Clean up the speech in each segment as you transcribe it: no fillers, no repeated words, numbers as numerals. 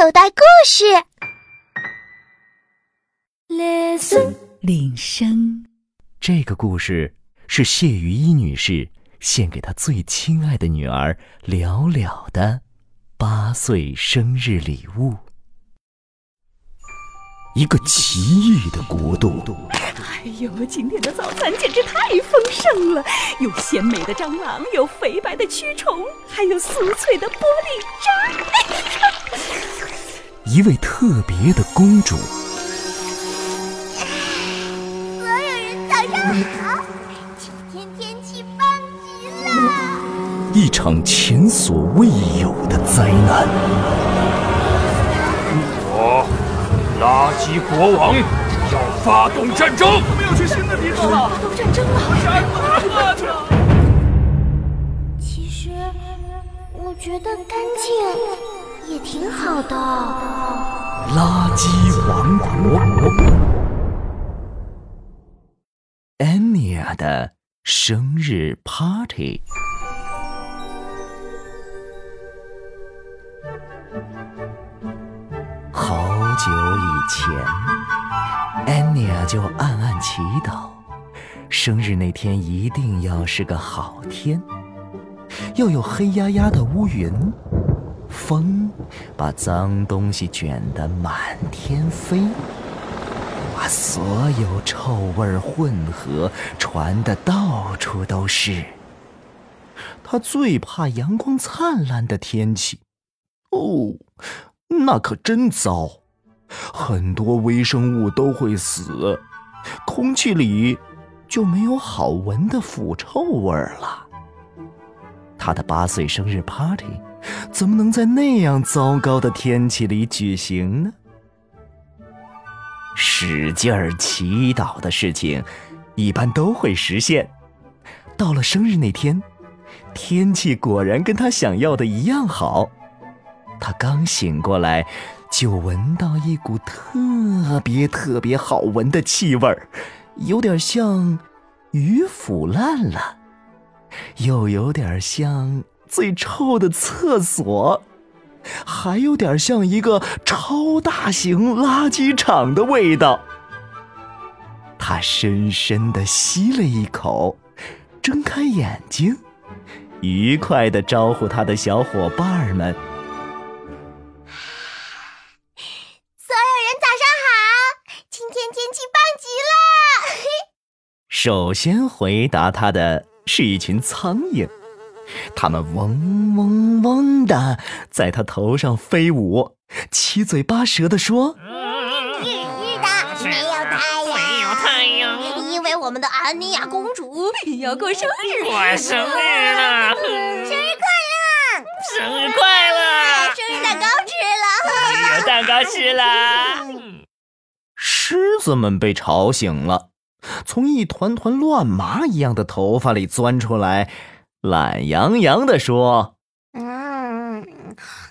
口袋故事 Listen 铃声。这个故事是谢于一女士献给她最亲爱的女儿了了的8岁生日礼物。一个奇异的国度，哎呦，今天的早餐简直太丰盛了，有鲜美的蟑螂，有肥白的蛆虫，还有酥脆的玻璃渣。一位特别的公主。所有人早上好，今天天气棒极了。一场前所未有的灾难。我垃圾国王要发动战争，我们要去新的地方了。发动战争了！其实我觉得干净也挺好的。垃圾王国，Anya 的生日 party。久以前，安妮亚就暗暗祈祷，生日那天一定要是个好天，要有黑压压的乌云，风把脏东西卷得满天飞，把所有臭味混合传得到处都是。她最怕阳光灿烂的天气，哦，那可真糟。很多微生物都会死，空气里就没有好闻的腐臭味了。他的8岁生日 party 怎么能在那样糟糕的天气里举行呢？使劲儿祈祷的事情一般都会实现。到了生日那天，天气果然跟他想要的一样好。他刚醒过来就闻到一股特别好闻的气味儿，有点像鱼腐烂了，又有点像最臭的厕所，还有点像一个超大型垃圾场的味道。他深深地吸了一口，睁开眼睛，愉快地招呼他的小伙伴们。首先回答他的是一群苍蝇，它们嗡嗡嗡地在他头上飞舞，七嘴八舌地说：“是的，没有太阳，因为我们的安妮亚公主要过生日，过生日了，生日快乐，生日蛋糕吃了。”狮子们被吵醒了。从一团团乱麻一样的头发里钻出来，懒洋洋地说：“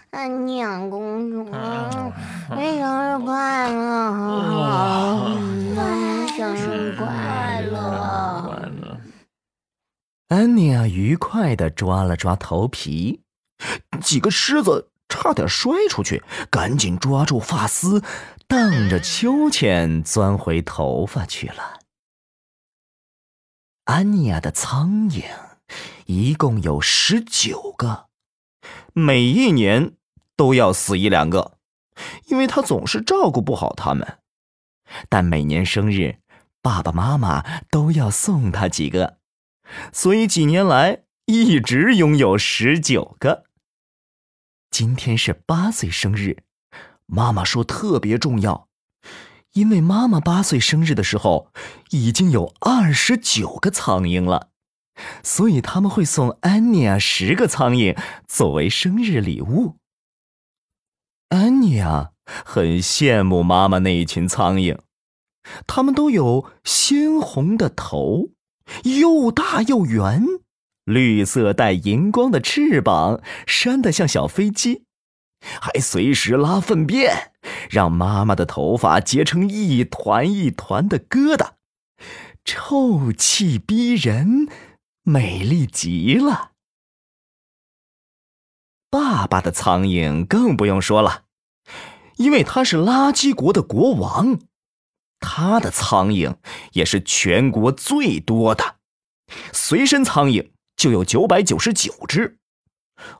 安妮亚公主，生日快乐！生日快乐！”安妮亚愉快地抓了抓头皮，几个狮子差点摔出去，赶紧抓住发丝，荡着秋千钻回头发去了。安妮亚的苍蝇一共有19个，每一年都要死1-2个，因为她总是照顾不好他们。但每年生日，爸爸妈妈都要送她几个，所以几年来一直拥有19个。今天是8岁生日，妈妈说特别重要，因为妈妈8岁生日的时候已经有29个苍蝇了，所以他们会送安妮亚10个苍蝇作为生日礼物。安妮亚很羡慕妈妈那一群苍蝇，它们都有鲜红的头，又大又圆，绿色带荧光的翅膀扇得像小飞机，还随时拉粪便，让妈妈的头发结成一团一团的疙瘩，臭气逼人，美丽极了。爸爸的苍蝇更不用说了，因为他是垃圾国的国王，他的苍蝇也是全国最多的，随身苍蝇就有999只，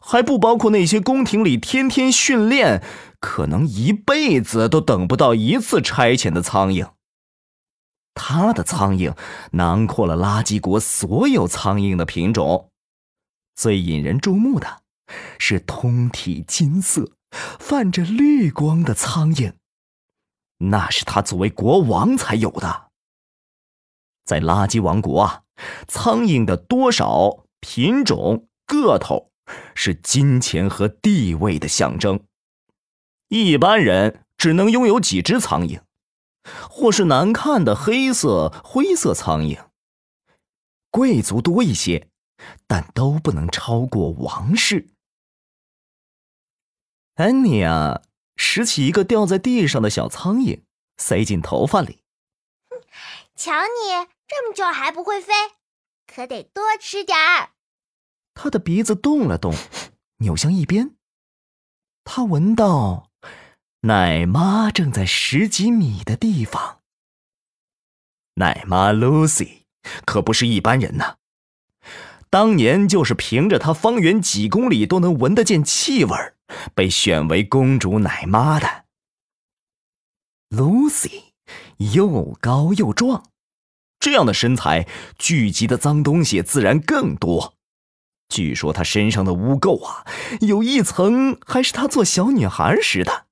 还不包括那些宫廷里天天训练，可能一辈子都等不到一次差遣的苍蝇。他的苍蝇囊括了垃圾国所有苍蝇的品种，最引人注目的是通体金色泛着绿光的苍蝇，那是他作为国王才有的。在垃圾王国啊，苍蝇的多少、品种、个头是金钱和地位的象征，一般人只能拥有几只苍蝇，或是难看的黑色、灰色苍蝇。贵族多一些，但都不能超过王室。安妮啊，拾起一个掉在地上的小苍蝇，塞进头发里。瞧你这么久还不会飞，可得多吃点儿。她的鼻子动了动，扭向一边。她闻到奶妈正在10几米的地方。奶妈 Lucy 可不是一般人呐，当年就是凭着她方圆几公里都能闻得见气味儿，被选为公主奶妈的。 Lucy 又高又壮，这样的身材聚集的脏东西自然更多。据说她身上的污垢啊，有一层还是她做小女孩时的，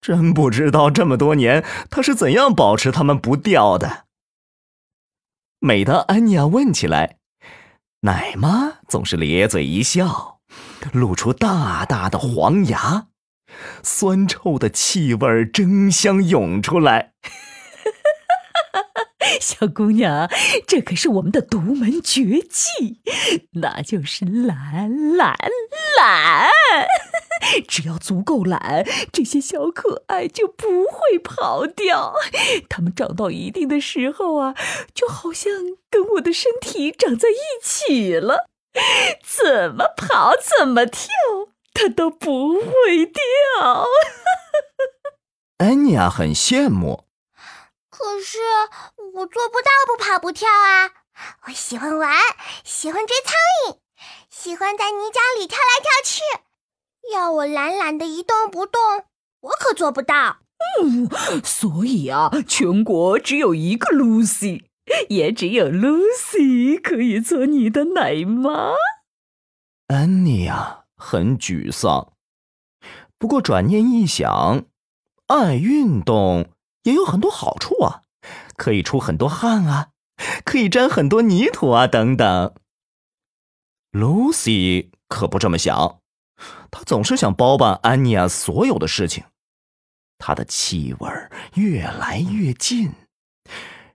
真不知道这么多年她是怎样保持它们不掉的。每当安妮亚问起来，奶妈总是咧嘴一笑，露出大大的黄牙，酸臭的气味争相涌出来。小姑娘，这可是我们的独门绝技，那就是懒懒懒。只要足够懒，这些小可爱就不会跑掉。它们长到一定的时候啊，就好像跟我的身体长在一起了，怎么跑怎么跳，它都不会掉。安妮亚很羡慕。可是我做不到不跑不跳啊，我喜欢玩，喜欢追苍蝇，喜欢在泥浆里跳来跳去，要我懒懒的一动不动，我可做不到。所以啊，全国只有一个 Lucy， 也只有 Lucy 可以做你的奶妈。安妮啊，很沮丧。不过转念一想，爱运动也有很多好处啊，可以出很多汗啊，可以沾很多泥土啊等等。 Lucy 可不这么想，她总是想包办安妮亚所有的事情。她的气味越来越近，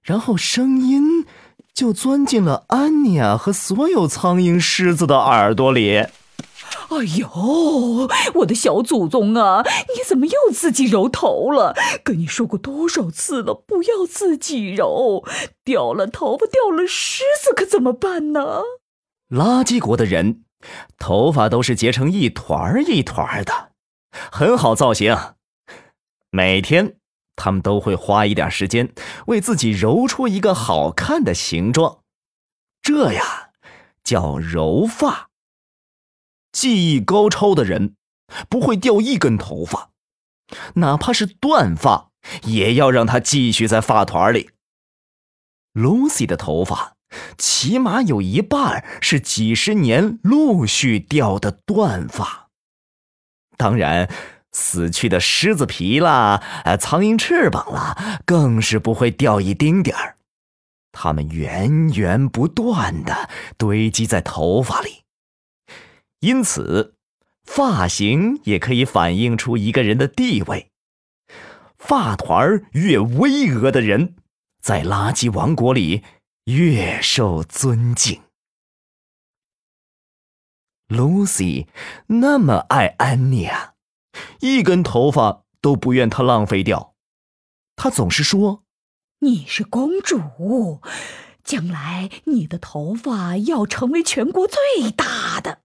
然后声音就钻进了安妮亚和所有苍蝇狮子的耳朵里。哎呦，我的小祖宗啊，你怎么又自己揉头了？跟你说过多少次了，不要自己揉，掉了头发掉了虱子可怎么办呢？垃圾国的人头发都是结成一团一团的，很好造型。每天他们都会花一点时间为自己揉出一个好看的形状，这呀叫揉发。技艺高超的人不会掉一根头发，哪怕是断发也要让它继续在发团里。 Lucy 的头发起码有一半是几十年陆续掉的断发，当然死去的狮子皮啦、苍蝇翅膀啦更是不会掉一丁点儿，它们源源不断地堆积在头发里。因此发型也可以反映出一个人的地位，发团越巍峨的人在垃圾王国里越受尊敬。 Lucy 那么爱安妮啊，一根头发都不愿她浪费掉。她总是说，你是公主，将来你的头发要成为全国最大的，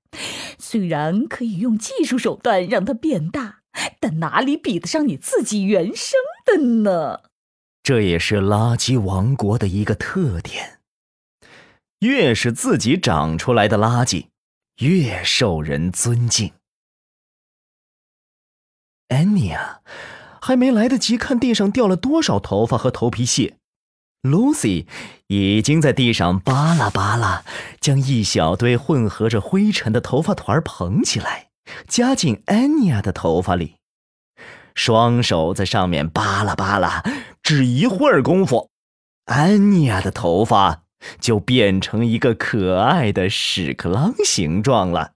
虽然可以用技术手段让它变大，但哪里比得上你自己原生的呢？这也是垃圾王国的一个特点，越是自己长出来的垃圾，越受人尊敬。安妮啊，还没来得及看地上掉了多少头发和头皮屑， Lucy 已经在地上巴拉巴拉，将一小堆混合着灰尘的头发团捧起来，夹进安妮亚的头发里，双手在上面巴拉巴拉，只一会儿功夫，安妮亚的头发就变成一个可爱的屎壳郎形状了。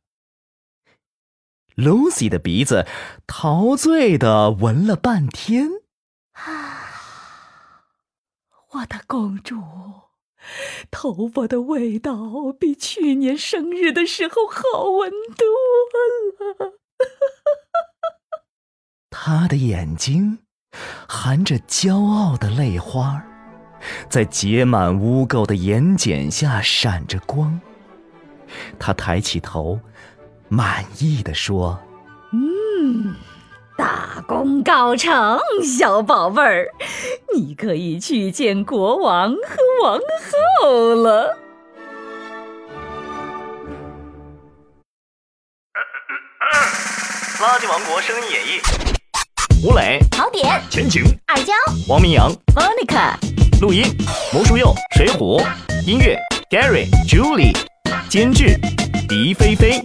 Lucy 的鼻子陶醉地闻了半天，啊，我的公主，头发的味道比去年生日的时候好闻多了。她的眼睛含着骄傲的泪花，在结满污垢的眼睑下闪着光。她抬起头，满意地说：“大功告成，小宝贝儿，你可以去见国王和王后了。”垃圾王国声音演绎：吴磊、曹典、钱晴、二娇、王明阳、Monica、录音：魔术佑、水浒、音乐：Gary、Julie、监制：狄菲菲。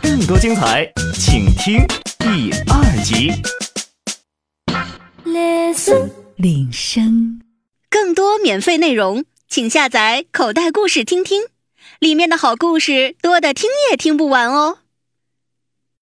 更多精彩，请听第2集。Listen 铃声，更多免费内容，请下载口袋故事听听，里面的好故事多得听也听不完哦。